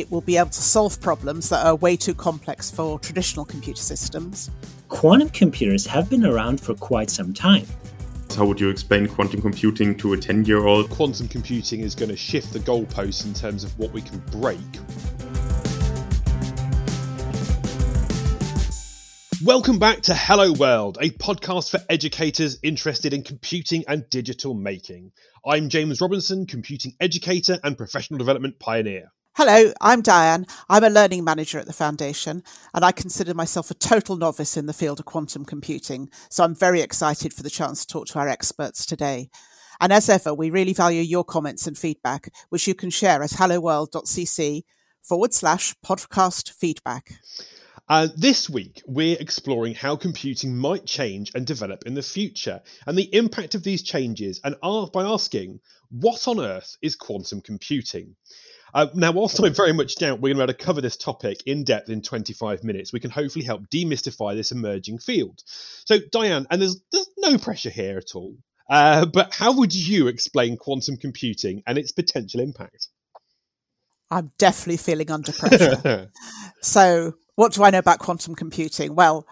It will be able to solve problems that are way too complex for traditional computer systems. Quantum computers have been around for quite some time. How would you explain quantum computing to a 10-year-old? Quantum computing is going to shift the goalposts in terms of what we can break. Welcome back to Hello World, a podcast for educators interested in computing and digital making. I'm James Robinson, computing educator and professional development pioneer. Hello, I'm Diane. I'm a learning manager at the Foundation, and I consider myself a total novice in the field of quantum computing, so I'm very excited for the chance to talk to our experts today. And as ever, we really value your comments and feedback, which you can share at helloworld.cc/podcast-feedback. This week, we're exploring how computing might change and develop in the future and the impact of these changes, and by asking, what on earth is quantum computing? Now, whilst I very much doubt we're going to be able to cover this topic in depth in 25 minutes, we can hopefully help demystify this emerging field. So, Diane, and there's no pressure here at all, but how would you explain quantum computing and its potential impact? I'm definitely feeling under pressure. So, what do I know about quantum computing? Well,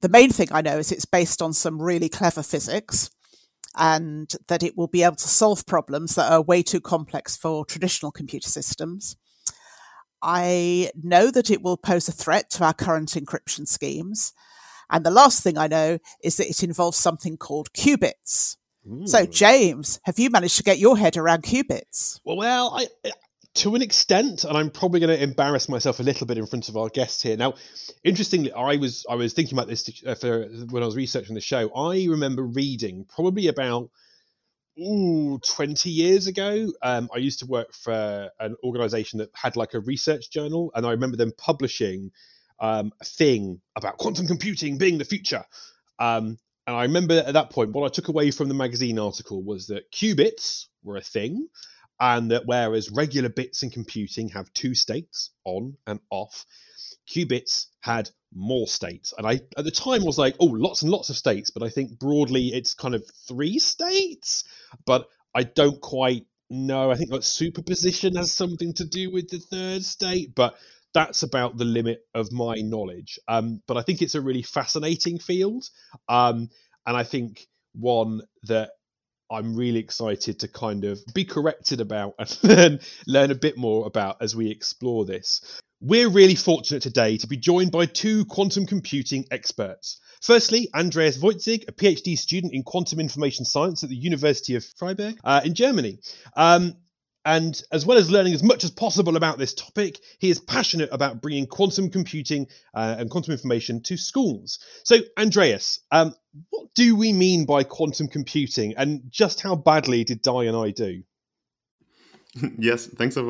the main thing I know is it's based on some really clever physics and that it will be able to solve problems that are way too complex for traditional computer systems. I know that it will pose a threat to our current encryption schemes. And the last thing I know is that it involves something called qubits. Ooh. So, James, have you managed to get your head around qubits? Well, to an extent, and I'm probably going to embarrass myself a little bit in front of our guests here. Now, interestingly, I was thinking about this when I was researching the show. I remember reading probably about 20 years ago. I used to work for an organisation that had like a research journal, and I remember them publishing a thing about quantum computing being the future. And I remember at that point, what I took away from the magazine article was that qubits were a thing. And that whereas regular bits in computing have two states, on and off, qubits had more states. And I, at the time, was like, lots and lots of states. But I think broadly it's kind of three states. But I don't quite know. I think like superposition has something to do with the third state. But that's about the limit of my knowledge. But I think it's a really fascinating field. And I think one that I'm really excited to kind of be corrected about and learn a bit more about as we explore this. We're really fortunate today to be joined by two quantum computing experts. Firstly, Andreas Voitzig, a PhD student in quantum information science at the University of Freiburg in Germany. And as well as learning as much as possible about this topic, he is passionate about bringing quantum computing and quantum information to schools. So, Andreas, what do we mean by quantum computing, and just how badly did Di and I do? Yes, thanks at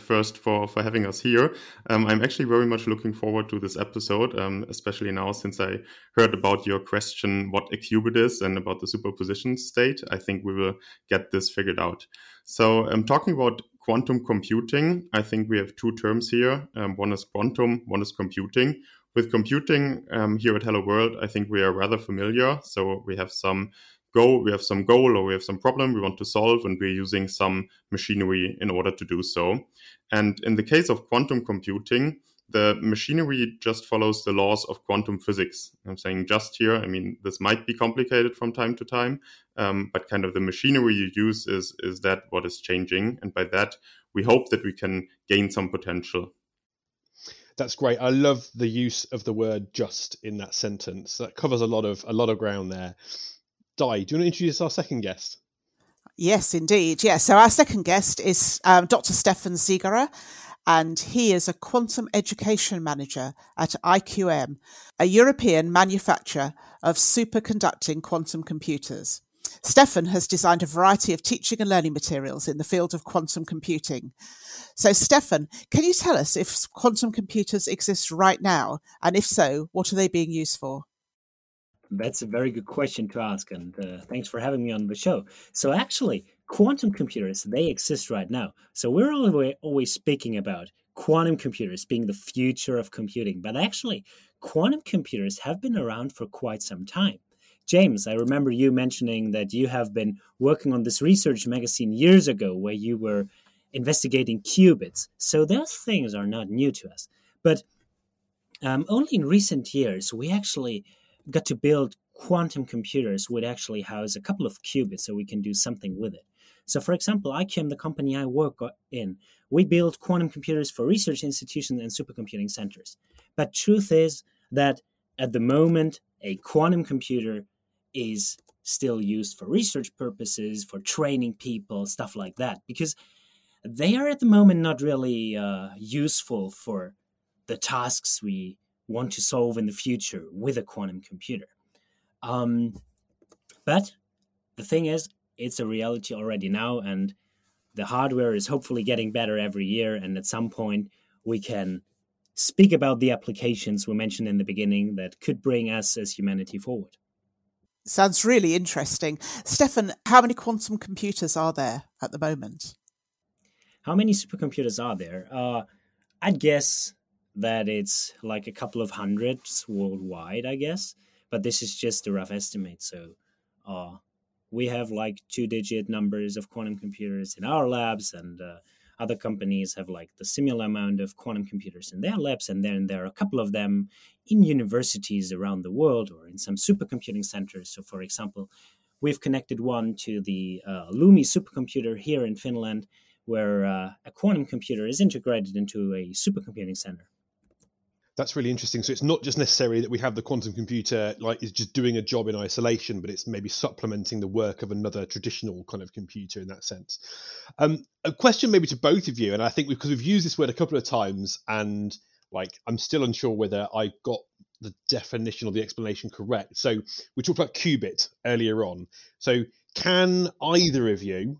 first for having us here. I'm actually very much looking forward to this episode, especially now since I heard about your question, what a qubit is, and about the superposition state. I think we will get this figured out. So I'm talking about quantum computing. I think we have two terms here. One is quantum, one is computing. With computing here at Hello World, I think we are rather familiar. So we have some goal or we have some problem we want to solve, and we're using some machinery in order to do so. And in the case of quantum computing, the machinery just follows the laws of quantum physics. I'm saying just here, I mean, this might be complicated from time to time, but kind of the machinery you use is that what is changing. And by that, we hope that we can gain some potential. That's great. I love the use of the word just in that sentence. That covers a lot of ground there. Di, do you want to introduce our second guest? Yes, indeed. Yeah, so our second guest is Dr. Stefan Ziegler, and he is a quantum education manager at IQM, a European manufacturer of superconducting quantum computers. Stefan has designed a variety of teaching and learning materials in the field of quantum computing. So, Stefan, can you tell us if quantum computers exist right now? And if so, what are they being used for? That's a very good question to ask, and thanks for having me on the show. So actually, quantum computers, they exist right now. So we're always speaking about quantum computers being the future of computing, but actually, quantum computers have been around for quite some time. James, I remember you mentioning that you have been working on this research magazine years ago where you were investigating qubits. So those things are not new to us. But only in recent years, we actually got to build quantum computers would actually house a couple of qubits so we can do something with it. So, for example, IQM, the company I work in, we build quantum computers for research institutions and supercomputing centers. But truth is that at the moment, a quantum computer is still used for research purposes, for training people, stuff like that, because they are at the moment not really useful for the tasks we want to solve in the future with a quantum computer. But the thing is, it's a reality already now, and the hardware is hopefully getting better every year. And at some point, we can speak about the applications we mentioned in the beginning that could bring us as humanity forward. Sounds really interesting. Stefan, how many quantum computers are there at the moment? How many supercomputers are there? I'd guess that it's like a couple of hundreds worldwide, I guess. But this is just a rough estimate. So we have like 2-digit numbers of quantum computers in our labs, and other companies have like the similar amount of quantum computers in their labs. And then there are a couple of them in universities around the world or in some supercomputing centers. So, for example, we've connected one to the Lumi supercomputer here in Finland, where a quantum computer is integrated into a supercomputing center. That's really interesting. So it's not just necessarily that we have the quantum computer, like it's just doing a job in isolation, but it's maybe supplementing the work of another traditional kind of computer in that sense. A question maybe to both of you, and I think because we've used this word a couple of times, and like I'm still unsure whether I got the definition or the explanation correct. So we talked about qubit earlier on. So can either of you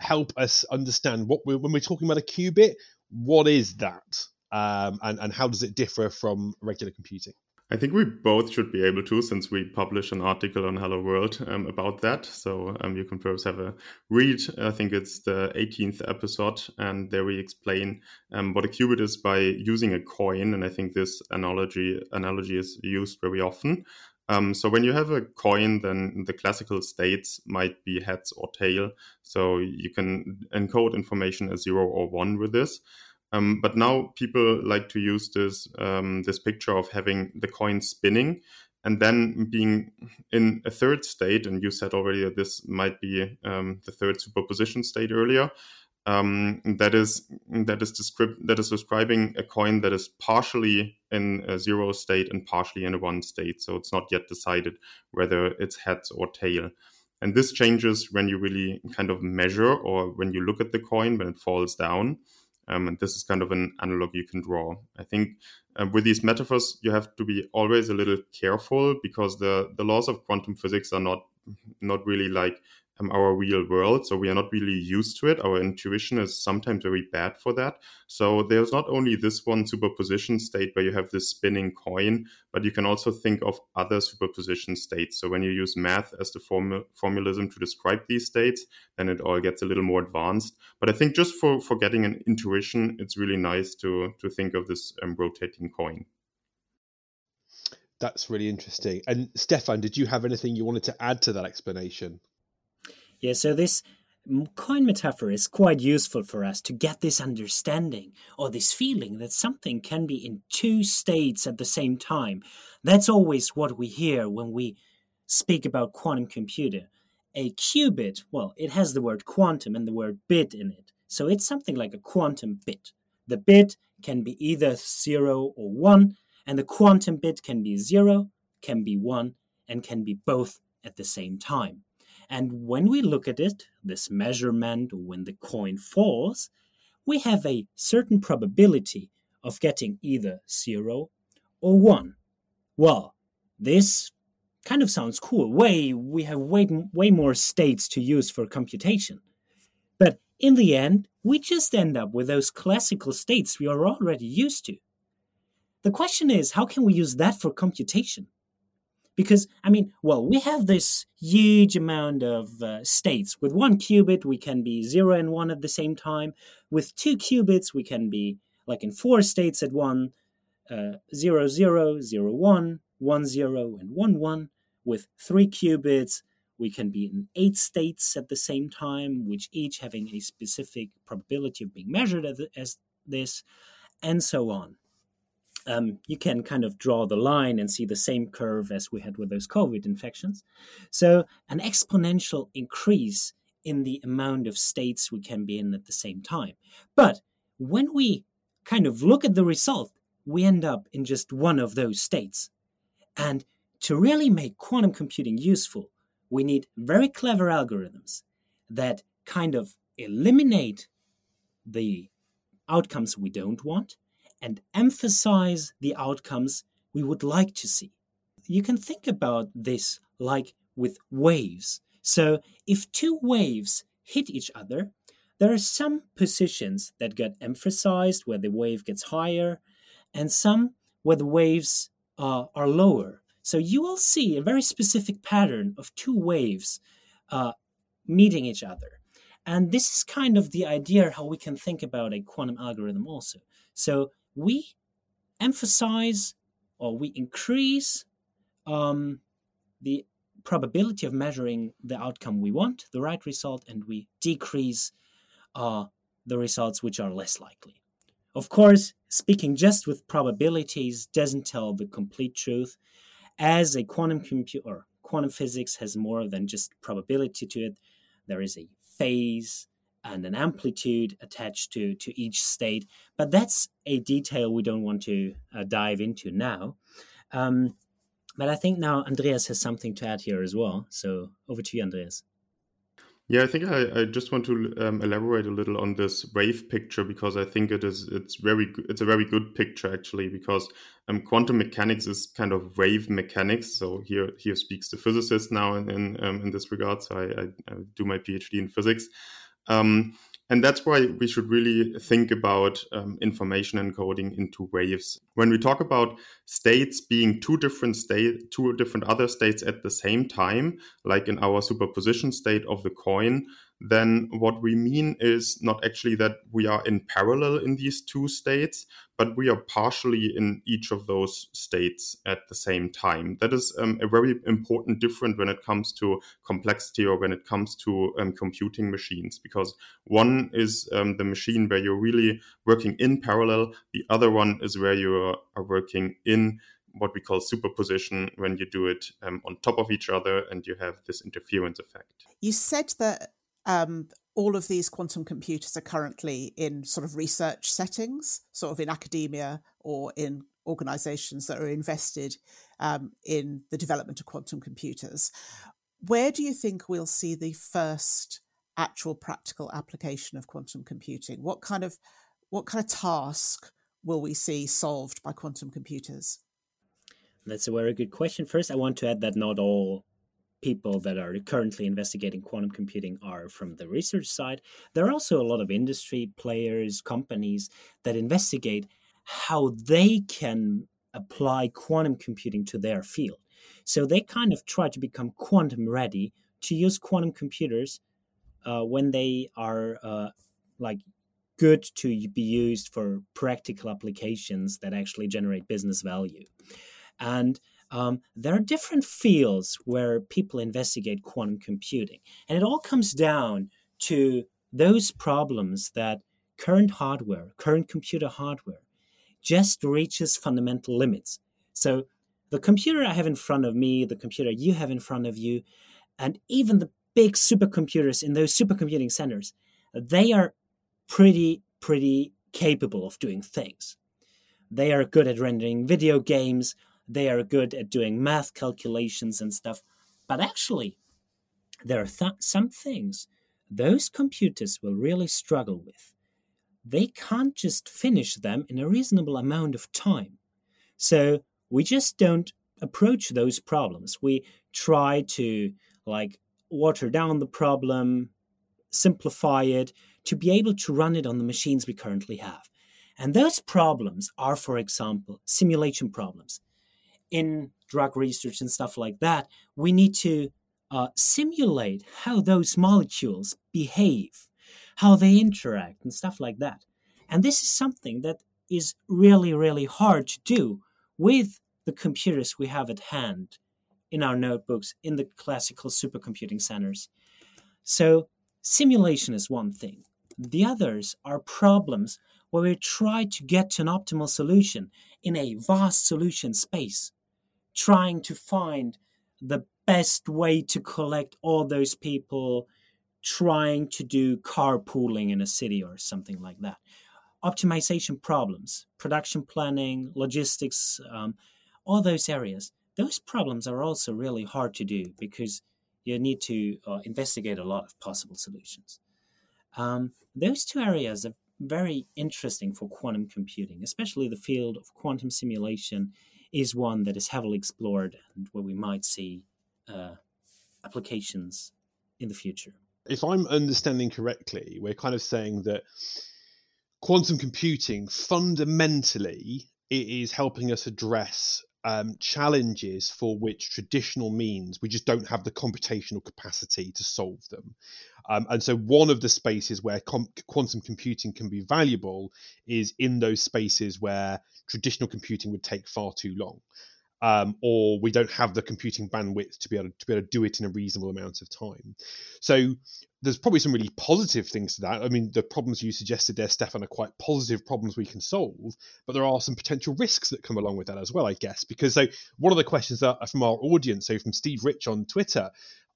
help us understand what when we're talking about a qubit, what is that? And how does it differ from regular computing? I think we both should be able to, since we published an article on Hello World about that. So you can perhaps have a read. I think it's the 18th episode. And there we explain what a qubit is by using a coin. And I think this analogy is used very often. So when you have a coin, then the classical states might be heads or tail. So you can encode information as 0 or 1 with this. But now people like to use this this picture of having the coin spinning and then being in a third state. And you said already that this might be the third superposition state earlier. That is describing a coin that is partially in a 0 state and partially in a 1 state. So it's not yet decided whether it's heads or tail. And this changes when you really kind of measure or when you look at the coin when it falls down. And this is kind of an analog you can draw. I think with these metaphors, you have to be always a little careful, because the laws of quantum physics are not really like our real world. So we are not really used to it. Our intuition is sometimes very bad for that. So there's not only this one superposition state where you have this spinning coin, but you can also think of other superposition states. So when you use math as the formalism to describe these states, then it all gets a little more advanced. But I think just for getting an intuition, it's really nice to think of this rotating coin. That's really interesting. And Stefan, did you have anything you wanted to add to that explanation? Yeah, so this coin metaphor is quite useful for us to get this understanding or this feeling that something can be in 2 states at the same time. That's always what we hear when we speak about quantum computer. A qubit, well, it has the word quantum and the word bit in it. So it's something like a quantum bit. The bit can be either 0 or 1, and the quantum bit can be 0, can be 1, and can be both at the same time. And when we look at it, this measurement, when the coin falls, we have a certain probability of getting either 0 or 1. Well, this kind of sounds cool. We have way more states to use for computation. But in the end, we just end up with those classical states we are already used to. The question is, how can we use that for computation? Because, we have this huge amount of states. With 1 qubit, we can be 0 and 1 at the same time. With 2 qubits, we can be like in 4 states at 1, 0, 0, 0, 1, 1, 0, and 1, 1. With 3 qubits, We can be in 8 states at the same time, which each having a specific probability of being measured as this, and so on. You can kind of draw the line and see the same curve as we had with those COVID infections. So an exponential increase in the amount of states we can be in at the same time. But when we kind of look at the result, we end up in just one of those states. And to really make quantum computing useful, we need very clever algorithms that kind of eliminate the outcomes we don't want and emphasize the outcomes we would like to see. You can think about this like with waves. So if two waves hit each other, there are some positions that get emphasized where the wave gets higher and some where the waves are lower. So you will see a very specific pattern of two waves meeting each other. And this is kind of the idea how we can think about a quantum algorithm also. So we emphasize or we increase the probability of measuring the outcome we want, the right result, and we decrease the results which are less likely. Of course, speaking just with probabilities doesn't tell the complete truth, as a quantum computer or quantum physics has more than just probability to it. There is a phase and an amplitude attached to each state, but that's a detail we don't want to dive into now. But I think now Andreas has something to add here as well. So over to you, Andreas. Yeah, I think I just want to elaborate a little on this wave picture, because I think it's a very good picture, actually, because quantum mechanics is kind of wave mechanics. So here speaks the physicist now in this regard. So I do my PhD in physics. And that's why we should really think about information encoding into waves. When we talk about states being two different other states at the same time, like in our superposition state of the coin, then what we mean is not actually that we are in parallel in these two states, but we are partially in each of those states at the same time. That is a very important difference when it comes to complexity or when it comes to computing machines, because one is the machine where you're really working in parallel. The other one is where you are working in what we call superposition, when you do it on top of each other and you have this interference effect. You said that all of these quantum computers are currently in sort of research settings, sort of in academia or in organizations that are invested in the development of quantum computers. Where do you think we'll see the first actual practical application of quantum computing? What kind of task will we see solved by quantum computers? That's a very good question. First, I want to add that not all people that are currently investigating quantum computing are from the research side. There are also a lot of industry players, companies that investigate how they can apply quantum computing to their field. So they kind of try to become quantum ready to use quantum computers when they are good to be used for practical applications that actually generate business value. And there are different fields where people investigate quantum computing. And it all comes down to those problems that current computer hardware, just reaches fundamental limits. So the computer I have in front of me, the computer you have in front of you, and even the big supercomputers in those supercomputing centers, they are pretty capable of doing things. They are good at rendering video games. They are good at doing math calculations and stuff. But actually, there are some things those computers will really struggle with. They can't just finish them in a reasonable amount of time. So we just don't approach those problems. We try to water down the problem, simplify it, to be able to run it on the machines we currently have. And those problems are, for example, simulation problems. In drug research and stuff like that, we need to simulate how those molecules behave, how they interact and stuff like that. And this is something that is really, really hard to do with the computers we have at hand in our notebooks, in the classical supercomputing centers. So simulation is one thing. The others are problems where we try to get to an optimal solution in a vast solution space, trying to find the best way to collect all those people, trying to do carpooling in a city or something like that. Optimization problems, production planning, logistics, all those areas. Those problems are also really hard to do because you need to investigate a lot of possible solutions. Those two areas are very interesting for quantum computing, especially the field of quantum simulation is one that is heavily explored and where we might see applications in the future. If I'm understanding correctly, we're kind of saying that quantum computing fundamentally is helping us address challenges for which traditional means we just don't have the computational capacity to solve them. And so one of the spaces where quantum computing can be valuable is in those spaces where traditional computing would take far too long, or we don't have the computing bandwidth to be able to do it in a reasonable amount of time. So there's probably some really positive things to that. I mean, the problems you suggested there, Stefan, are quite positive problems we can solve, but there are some potential risks that come along with that as well, I guess, because so one of the questions that are from our audience, so from Steve Rich on Twitter,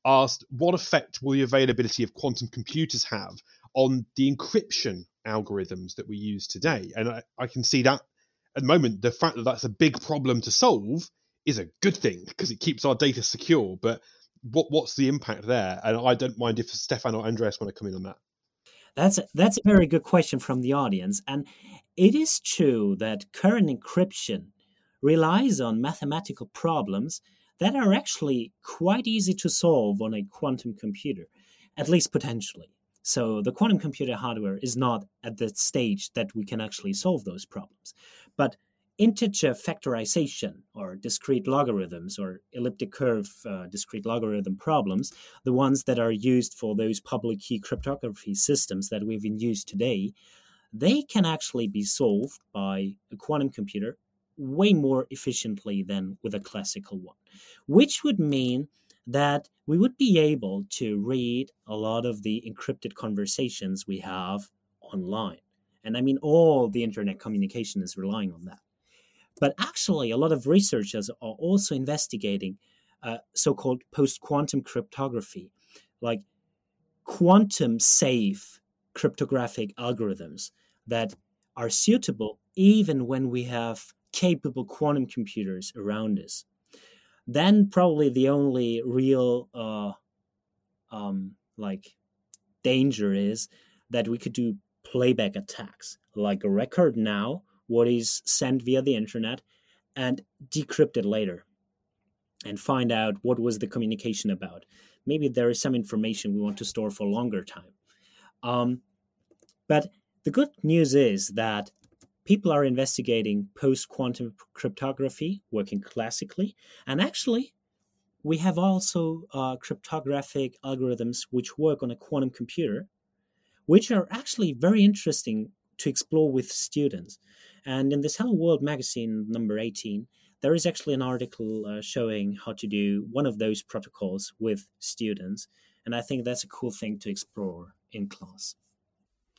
asked, what effect will the availability of quantum computers have on the encryption algorithms that we use today? And I can see that at the moment, the fact that that's a big problem to solve is a good thing because it keeps our data secure, but what's the impact there? And I don't mind if Stefan or Andreas want to come in on that. That's a very good question from the audience. And it is true that current encryption relies on mathematical problems that are actually quite easy to solve on a quantum computer, at least potentially. So the quantum computer hardware is not at the stage that we can actually solve those problems. But integer factorization or discrete logarithms or elliptic curve discrete logarithm problems, the ones that are used for those public key cryptography systems that we've been used today, they can actually be solved by a quantum computer way more efficiently than with a classical one, which would mean that we would be able to read a lot of the encrypted conversations we have online. And I mean, all the internet communication is relying on that. But actually, a lot of researchers are also investigating so-called post-quantum cryptography, like quantum-safe cryptographic algorithms that are suitable even when we have capable quantum computers around us. Then probably the only real danger is that we could do playback attacks, like a record now, what is sent via the internet, and decrypt it later and find out what was the communication about. Maybe there is some information we want to store for a longer time. But the good news is that people are investigating post-quantum cryptography, working classically, and actually we have also cryptographic algorithms which work on a quantum computer, which are actually very interesting to explore with students. And in this Hello World magazine, number 18, there is actually an article showing how to do one of those protocols with students. And I think that's a cool thing to explore in class.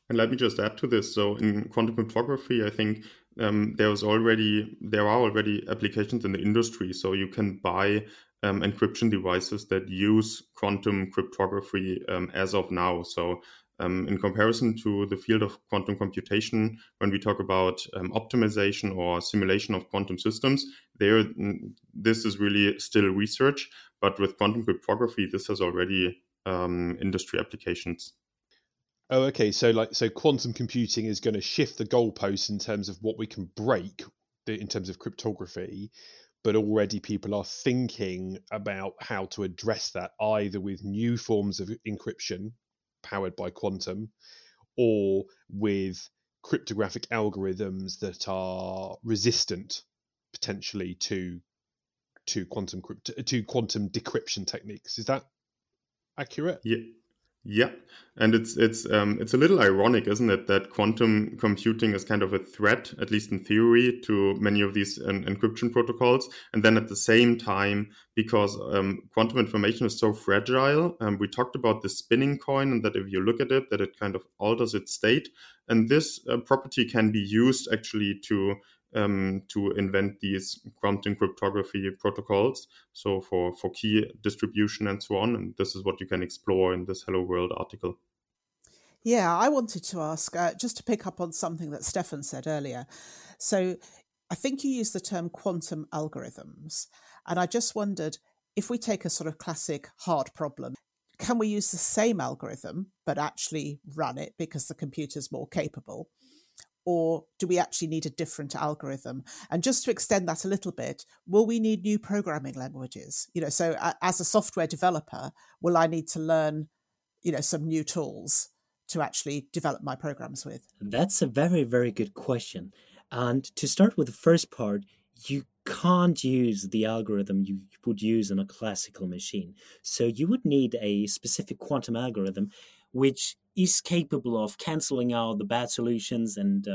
And let me just add to this. So in quantum cryptography, I think there are already applications in the industry. So you can buy encryption devices that use quantum cryptography as of now. So in comparison to the field of quantum computation, when we talk about optimization or simulation of quantum systems, this is really still research. But with quantum cryptography, this has already industry applications. Oh, okay. So quantum computing is going to shift the goalposts in terms of what we can break in terms of cryptography. But already people are thinking about how to address that, either with new forms of encryption powered by quantum, or with cryptographic algorithms that are resistant potentially to quantum decryption techniques. Is that accurate? Yeah, Yeah, and it's a little ironic, isn't it, that quantum computing is kind of a threat, at least in theory, to many of these encryption protocols. And then at the same time, because quantum information is so fragile, we talked about the spinning coin, and that if you look at it, that it kind of alters its state. And this property can be used actually to invent these quantum cryptography protocols, so for key distribution and so on. And this is what you can explore in this Hello World article. Yeah, I wanted to ask, just to pick up on something that Stefan said earlier. So I think you used the term quantum algorithms. And I just wondered, if we take a sort of classic hard problem, can we use the same algorithm but actually run it because the computer's more capable? Or do we actually need a different algorithm? And just to extend that a little bit, will we need new programming languages? You know, so as a software developer, will I need to learn, you know, some new tools to actually develop my programs with? That's a very, very good question. And to start with the first part, you can't use the algorithm you would use on a classical machine. So you would need a specific quantum algorithm, which is capable of cancelling out the bad solutions and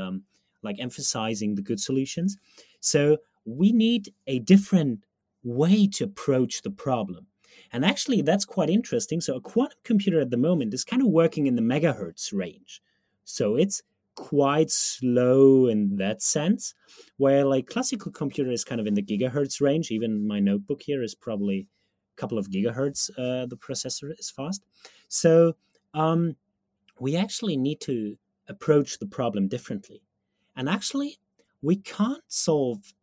like emphasizing the good solutions. So we need a different way to approach the problem. And actually, that's quite interesting. So a quantum computer at the moment is kind of working in the megahertz range. So it's quite slow in that sense, where like classical computer is kind of in the gigahertz range. Even my notebook here is probably a couple of gigahertz. The processor is fast. So we actually need to approach the problem differently. And actually, we can't solve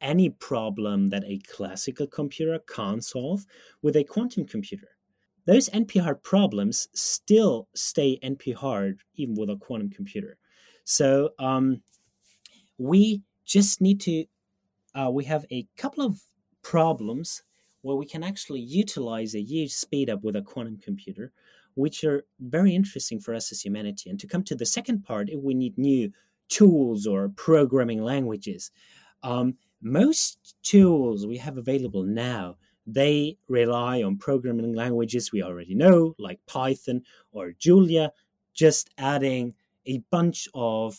any problem that a classical computer can't solve with a quantum computer. Those NP-hard problems still stay NP-hard even with a quantum computer. So we just need to, we have a couple of problems where we can actually utilize a huge speed up with a quantum computer, which are very interesting for us as humanity. And to come to the second part, if we need new tools or programming languages, most tools we have available now, they rely on programming languages we already know, like Python or Julia, just adding a bunch of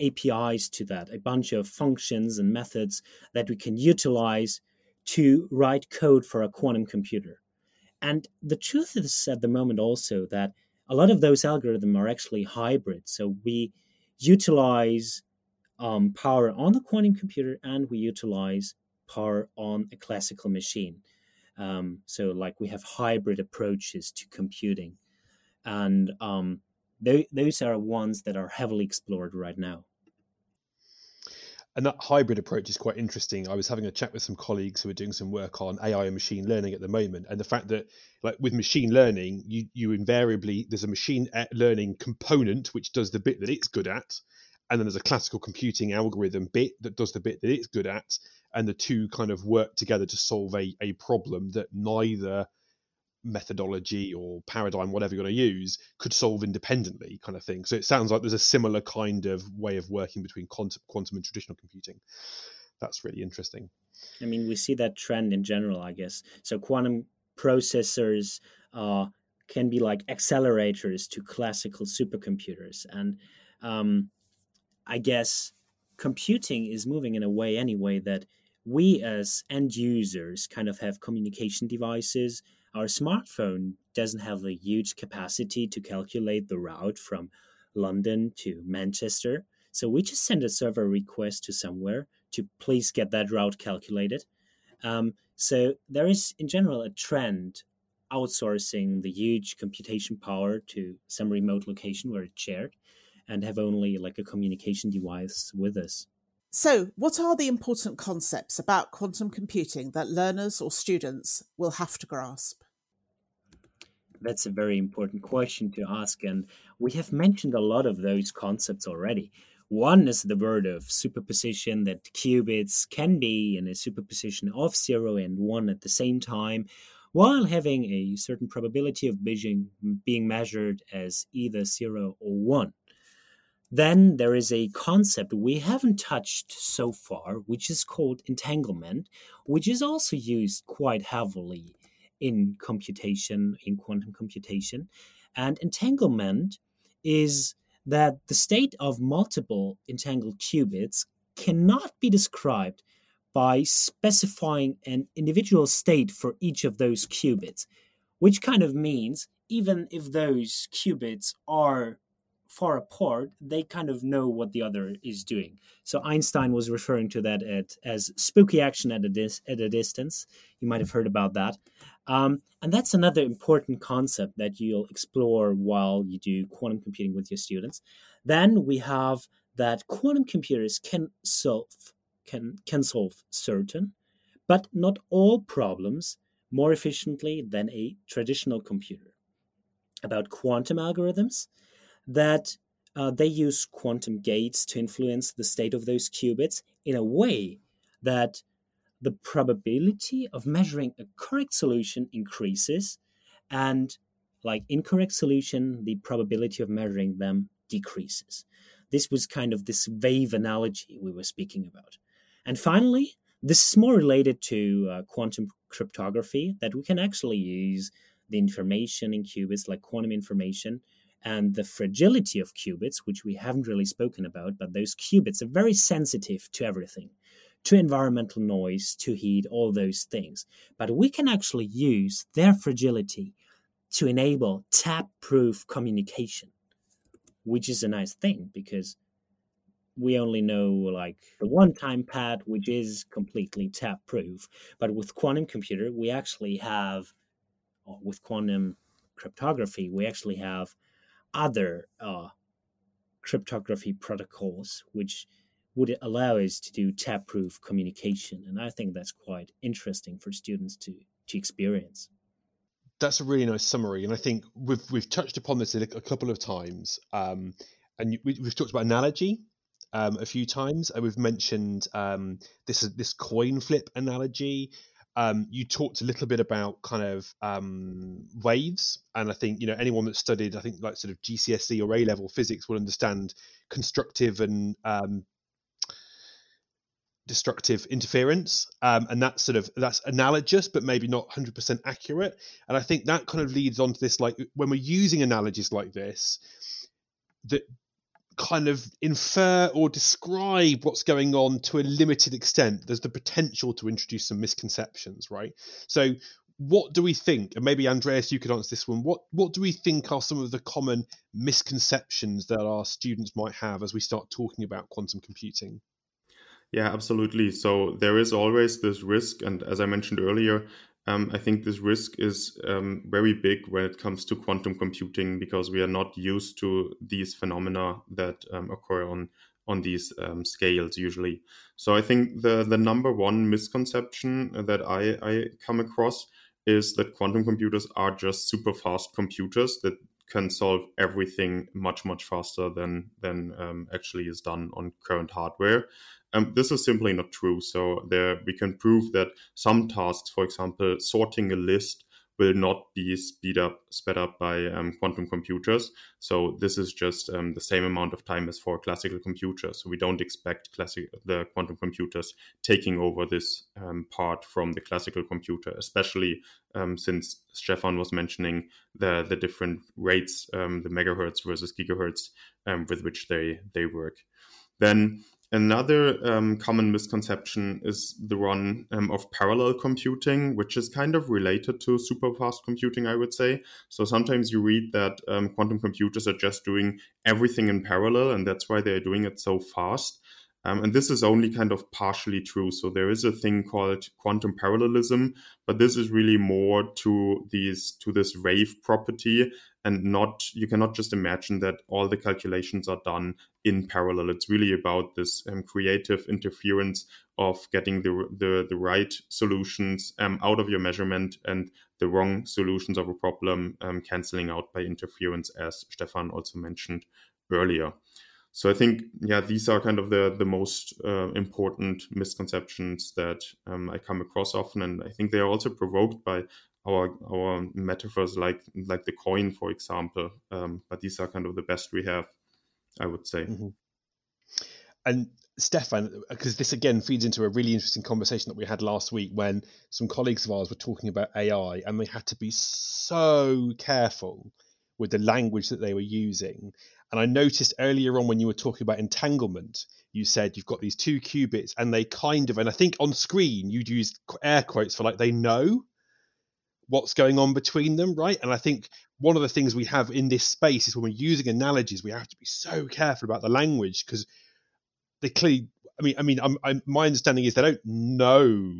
APIs to that, a bunch of functions and methods that we can utilize to write code for a quantum computer. And the truth is at the moment also that a lot of those algorithms are actually hybrid. So we utilize power on the quantum computer and we utilize power on a classical machine. So like we have hybrid approaches to computing. And those are ones that are heavily explored right now. And that hybrid approach is quite interesting. I was having a chat with some colleagues who are doing some work on AI and machine learning at the moment. And the fact that like with machine learning, you invariably, there's a machine learning component, which does the bit that it's good at. And then there's a classical computing algorithm bit that does the bit that it's good at. And the two kind of work together to solve a problem that neither methodology or paradigm, whatever you're going to use, could solve independently, kind of thing. So it sounds like there's a similar kind of way of working between quantum and traditional computing. That's really interesting. I mean, we see that trend in general, I guess. So quantum processors can be like accelerators to classical supercomputers. And I guess computing is moving in a way anyway that we as end users kind of have communication devices. Our smartphone doesn't have a huge capacity to calculate the route from London to Manchester. So we just send a server request to somewhere to please get that route calculated. So there is, in general, a trend outsourcing the huge computation power to some remote location where it's shared and have only like a communication device with us. So what are the important concepts about quantum computing that learners or students will have to grasp? That's a very important question to ask, and we have mentioned a lot of those concepts already. One is the word of superposition, that qubits can be in a superposition of 0 and 1 at the same time, while having a certain probability of being measured as either 0 or 1. Then there is a concept we haven't touched so far, which is called entanglement, which is also used quite heavily in computation, in quantum computation. And entanglement is that the state of multiple entangled qubits cannot be described by specifying an individual state for each of those qubits, which kind of means even if those qubits are far apart, they kind of know what the other is doing. So Einstein was referring to that as spooky action at a distance. You might have heard about that. And that's another important concept that you'll explore while you do quantum computing with your students. Then we have that quantum computers can solve certain, but not all problems more efficiently than a traditional computer. About quantum algorithms, that they use quantum gates to influence the state of those qubits in a way that the probability of measuring a correct solution increases, and like incorrect solution, the probability of measuring them decreases. This was kind of this wave analogy we were speaking about. And finally, this is more related to quantum cryptography, that we can actually use the information in qubits, like quantum information, and the fragility of qubits, which we haven't really spoken about, but those qubits are very sensitive to everything, to environmental noise, to heat, all those things. But we can actually use their fragility to enable tap-proof communication, which is a nice thing because we only know like the one-time pad, which is completely tap-proof. But with quantum computer, we actually have, or with quantum cryptography, we actually have other cryptography protocols which would allow us to do tap-proof communication. And I think that's quite interesting for students to experience. That's a really nice summary. And I think we've touched upon this a couple of times. And we've talked about analogy a few times. And we've mentioned this coin flip analogy. You talked a little bit about kind of waves, and I think anyone that studied, I think like sort of GCSE or A-level physics will understand constructive and destructive interference, and that's analogous, but maybe not 100% accurate. And I think that kind of leads on to this, like when we're using analogies like this, that kind of infer or describe what's going on to a limited extent, there's the potential to introduce some misconceptions, right? So what do we think, and maybe Andreas, you could answer this one, what do we think are some of the common misconceptions that our students might have as we start talking about quantum computing? Yeah, absolutely. So there is always this risk, and as I mentioned earlier, I think this risk is very big when it comes to quantum computing because we are not used to these phenomena that occur on these scales usually. So I think the number one misconception that I come across is that quantum computers are just super fast computers that can solve everything much, much faster than actually is done on current hardware. This is simply not true. So we can prove that some tasks, for example, sorting a list, will not be sped up by quantum computers. So this is just the same amount of time as for a classical computer. So we don't expect the quantum computers taking over this part from the classical computer, especially since Stefan was mentioning the different rates, the megahertz versus gigahertz, with which they work. Then another common misconception is the one of parallel computing, which is kind of related to superfast computing, I would say. So sometimes you read that quantum computers are just doing everything in parallel, and that's why they're doing it so fast. And this is only kind of partially true. So there is a thing called quantum parallelism, but this is really more to this wave property, and you cannot just imagine that all the calculations are done in parallel. It's really about this creative interference of getting the right solutions out of your measurement and the wrong solutions of a problem canceling out by interference, as Stefan also mentioned earlier. So I think, yeah, these are kind of the most important misconceptions that I come across often. And I think they are also provoked by our metaphors like the coin, for example. But these are kind of the best we have, I would say. Mm-hmm. And Stefan, because this again feeds into a really interesting conversation that we had last week when some colleagues of ours were talking about AI, and they had to be so careful with the language that they were using. And I noticed earlier on when you were talking about entanglement, you said you've got these two qubits and they kind of, and I think on screen you'd use air quotes for like they know what's going on between them, right? And I think one of the things we have in this space is when we're using analogies, we have to be so careful about the language because they clearly, my understanding is they don't know,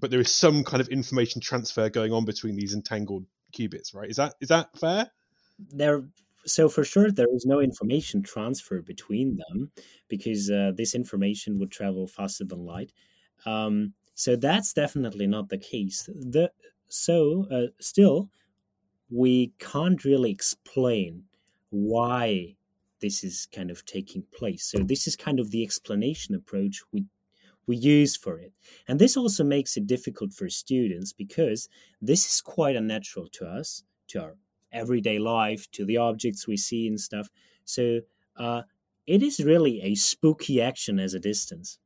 but there is some kind of information transfer going on between these entangled qubits, right? Is that fair? So for sure, there is no information transfer between them because this information would travel faster than light. So that's definitely not the case. Still, we can't really explain why this is kind of taking place. So this is kind of the explanation approach we use for it. And this also makes it difficult for students because this is quite unnatural to us, to our everyday life, to the objects we see and stuff. So it is really a spooky action at a distance.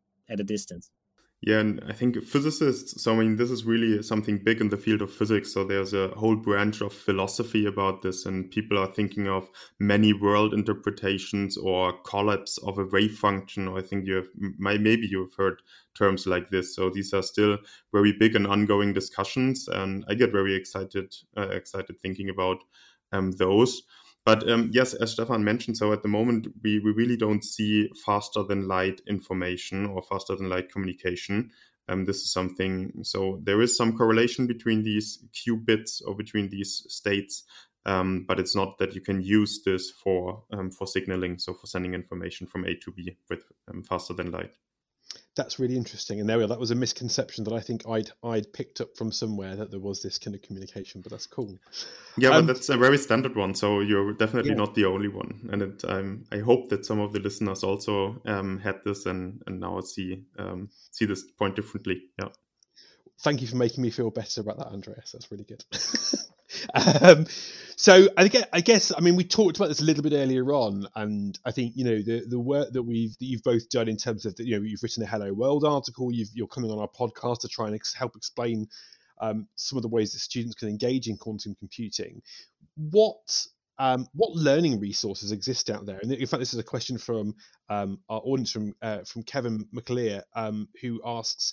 Yeah, and I think physicists, this is really something big in the field of physics. So there's a whole branch of philosophy about this, and people are thinking of many world interpretations or collapse of a wave function. Or I think you've heard terms like this. So these are still very big and ongoing discussions, and I get very excited thinking about those. But yes, as Stefan mentioned, so at the moment, we really don't see faster than light information or faster than light communication. This is something, so there is some correlation between these qubits or between these states, but it's not that you can use this for signaling, so for sending information from A to B with faster than light. That's really interesting. And there we are. That was a misconception that I think I'd picked up from somewhere that there was this kind of communication, but that's cool. Yeah, but that's a very standard one. So you're definitely not the only one. And I hope that some of the listeners also had this and now see this point differently. Yeah. Thank you for making me feel better about that, Andreas. That's really good. So I guess we talked about this a little bit earlier on, and I think the work that you've both done in terms of you've written a Hello World article, you're coming on our podcast to try and help explain some of the ways that students can engage in quantum computing. What learning resources exist out there? And in fact, this is a question from our audience from Kevin McLear, who asks,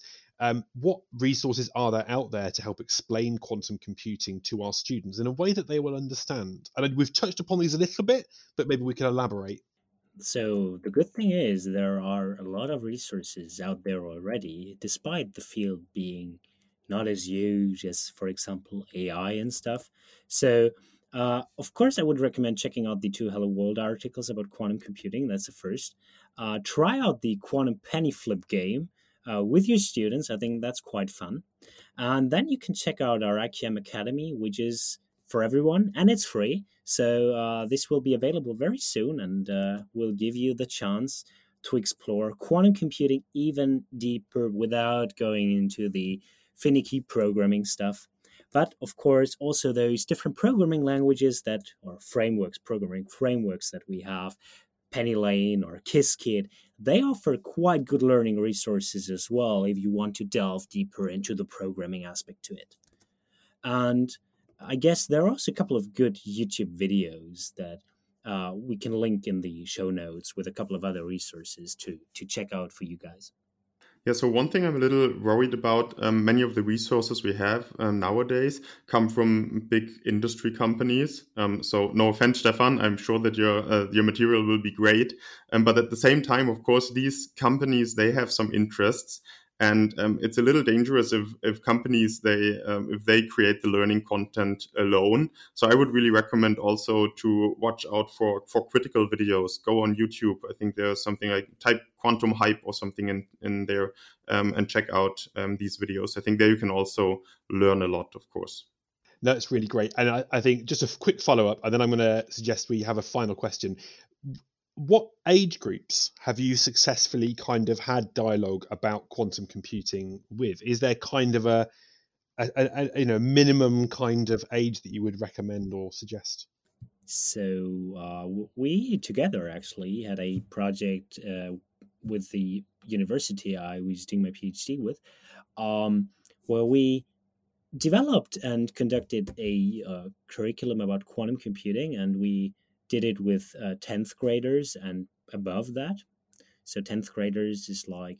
what resources are there out there to help explain quantum computing to our students in a way that they will understand? And we've touched upon these a little bit, but maybe we can elaborate. So the good thing is there are a lot of resources out there already, despite the field being not as huge as, for example, AI and stuff. So, of course, I would recommend checking out the two Hello World articles about quantum computing. That's the first. Try out the quantum penny flip game with your students. I think that's quite fun. And then you can check out our IQM Academy, which is for everyone and it's free. So this will be available very soon and will give you the chance to explore quantum computing even deeper without going into the finicky programming stuff. But of course, also those different programming languages programming frameworks that we have, Penny Lane or Qiskit, they offer quite good learning resources as well if you want to delve deeper into the programming aspect to it. And I guess there are also a couple of good YouTube videos that we can link in the show notes with a couple of other resources to check out for you guys. Yeah, so one thing I'm a little worried about, many of the resources we have nowadays come from big industry companies. So no offense, Stefan, I'm sure that your material will be great. But at the same time, of course, these companies, they have some interests. And it's a little dangerous if companies, if they create the learning content alone. So I would really recommend also to watch out for critical videos. Go on YouTube. I think there's something like type quantum hype or something in there and check out these videos. I think there you can also learn a lot, of course. No, it's really great. And I think just a quick follow-up, and then I'm going to suggest we have a final question. What age groups have you successfully kind of had dialogue about quantum computing with? Is there kind of a minimum kind of age that you would recommend or suggest? So we together actually had a project with the university I was doing my PhD with, where we developed and conducted a curriculum about quantum computing, and we did it with 10th graders and above that. So 10th graders is like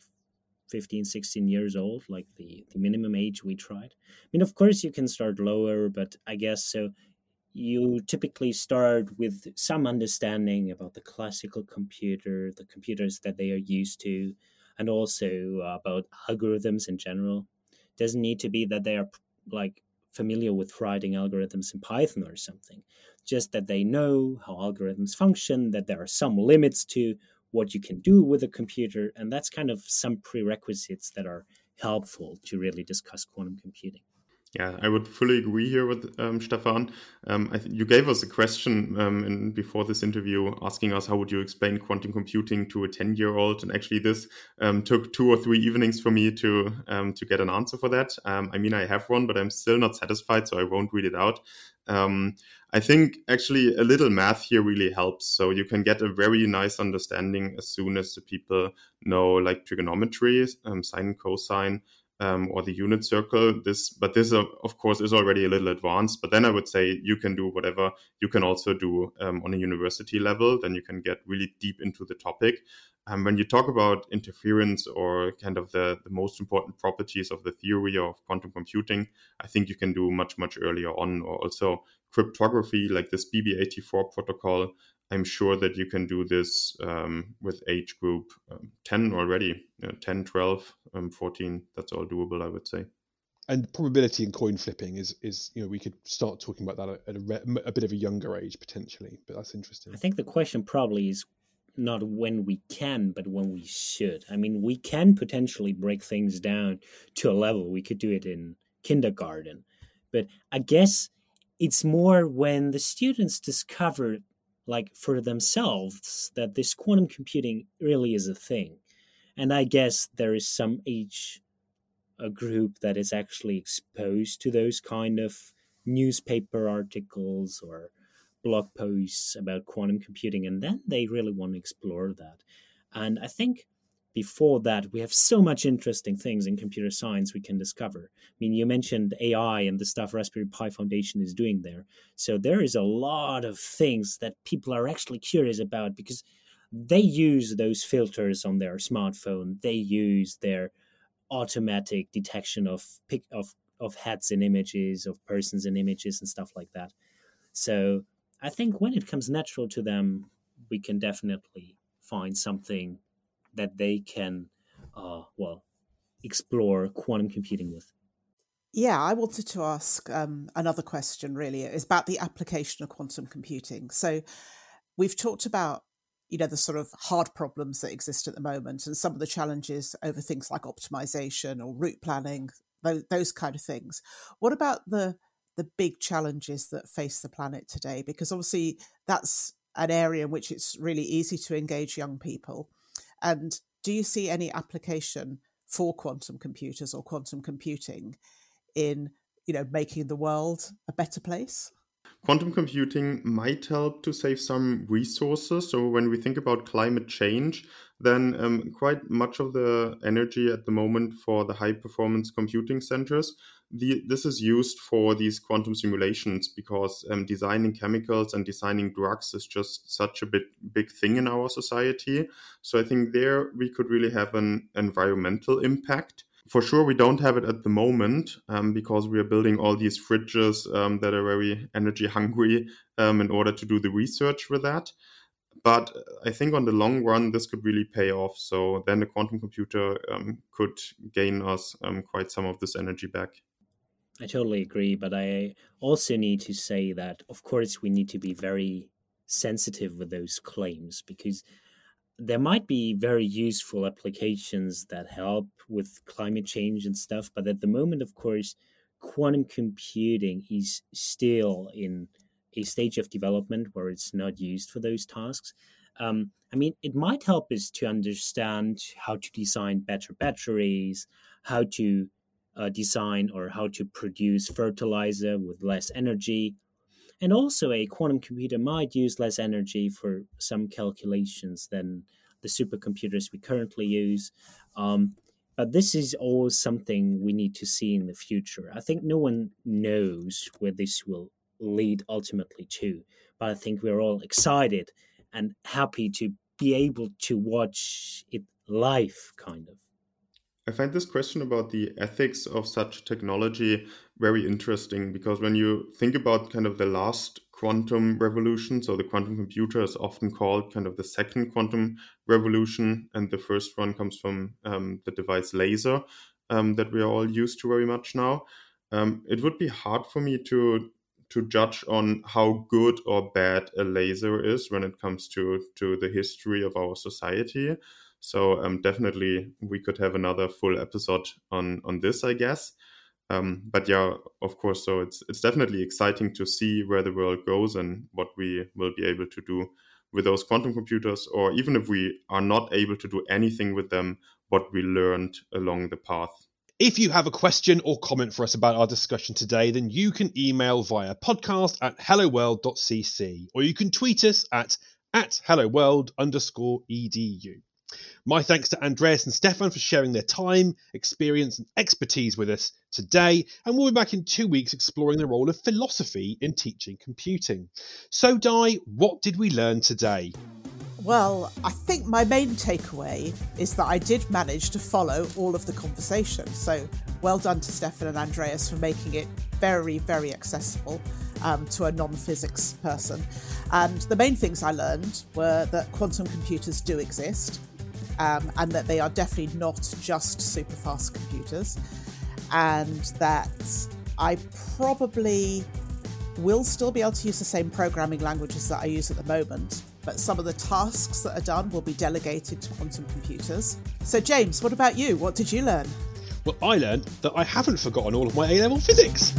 15, 16 years old, like the minimum age we tried. I mean, of course, you can start lower, but I guess so you typically start with some understanding about the classical computer, the computers that they are used to, and also about algorithms in general. Doesn't need to be that they are like familiar with writing algorithms in Python or something, just that they know how algorithms function, that there are some limits to what you can do with a computer, and that's kind of some prerequisites that are helpful to really discuss quantum computing. Yeah, I would fully agree here with Stefan. You gave us a question before this interview asking us how would you explain quantum computing to a 10-year-old, and actually this took 2 or 3 evenings for me to get an answer for that. I mean, I have one, but I'm still not satisfied, so I won't read it out. I think actually a little math here really helps. So you can get a very nice understanding as soon as the people know like trigonometry, sine and cosine, or the unit circle. This of course is already a little advanced, but then I would say you can do whatever you can also do on a university level. Then you can get really deep into the topic. When you talk about interference or kind of the most important properties of the theory of quantum computing, I think you can do much, much earlier on, or also cryptography like this BB84 protocol. I'm sure that you can do this with age group 10 already, 10, 12, 14. That's all doable, I would say. And probability and coin flipping is we could start talking about that at a bit of a younger age potentially, but that's interesting. I think the question probably is not when we can, but when we should. I mean, we can potentially break things down to a level. We could do it in kindergarten, but I guess it's more when the students discover like for themselves that this quantum computing really is a thing. And I guess there is some age group that is actually exposed to those kind of newspaper articles or blog posts about quantum computing, and then they really want to explore that. And I think before that, we have so much interesting things in computer science we can discover. I mean, you mentioned AI and the stuff Raspberry Pi Foundation is doing there. So there is a lot of things that people are actually curious about because they use those filters on their smartphone. They use their automatic detection of heads in images, of persons in images and stuff like that. So I think when it comes natural to them, we can definitely find something that they can, explore quantum computing with. Yeah, I wanted to ask another question, really. It's about the application of quantum computing. So we've talked about, the sort of hard problems that exist at the moment and some of the challenges over things like optimization or route planning, those kind of things. What about the big challenges that face the planet today? Because obviously that's an area in which it's really easy to engage young people. And do you see any application for quantum computers or quantum computing in, making the world a better place? Quantum computing might help to save some resources. So when we think about climate change, then quite much of the energy at the moment for the high-performance computing centers, this is used for these quantum simulations because designing chemicals and designing drugs is just such a big thing in our society. So I think there we could really have an environmental impact. For sure, we don't have it at the moment because we are building all these fridges that are very energy hungry in order to do the research with that. But I think on the long run, this could really pay off. So then the quantum computer could gain us quite some of this energy back. I totally agree. But I also need to say that, of course, we need to be very sensitive with those claims because there might be very useful applications that help with climate change and stuff. But at the moment, of course, quantum computing is still in a stage of development where it's not used for those tasks. It might help us to understand how to design better batteries, how to design or how to produce fertilizer with less energy. And also a quantum computer might use less energy for some calculations than the supercomputers we currently use. But this is all something we need to see in the future. I think no one knows where this will lead ultimately to, but I think we're all excited and happy to be able to watch it live, kind of. I find this question about the ethics of such technology very interesting, because when you think about kind of the last quantum revolution, so the quantum computer is often called kind of the second quantum revolution, and the first one comes from the device laser that we are all used to very much now. It would be hard for me to judge on how good or bad a laser is when it comes to the history of our society. So definitely we could have another full episode on this, I guess. But yeah, of course, so it's definitely exciting to see where the world goes and what we will be able to do with those quantum computers, or even if we are not able to do anything with them, what we learned along the path. If you have a question or comment for us about our discussion today, then you can email via podcast@helloworld.cc, or you can tweet us at helloworld_edu. My thanks to Andreas and Stefan for sharing their time, experience and expertise with us today, and we'll be back in 2 weeks exploring the role of philosophy in teaching computing. So, Di, what did we learn today? Well, I think my main takeaway is that I did manage to follow all of the conversation. So well done to Stefan and Andreas for making it very, very accessible to a non-physics person. And the main things I learned were that quantum computers do exist, and that they are definitely not just super fast computers, and that I probably will still be able to use the same programming languages that I use at the moment, but some of the tasks that are done will be delegated to quantum computers. So, James, what about you? What did you learn? Well, I learned that I haven't forgotten all of my A-level physics.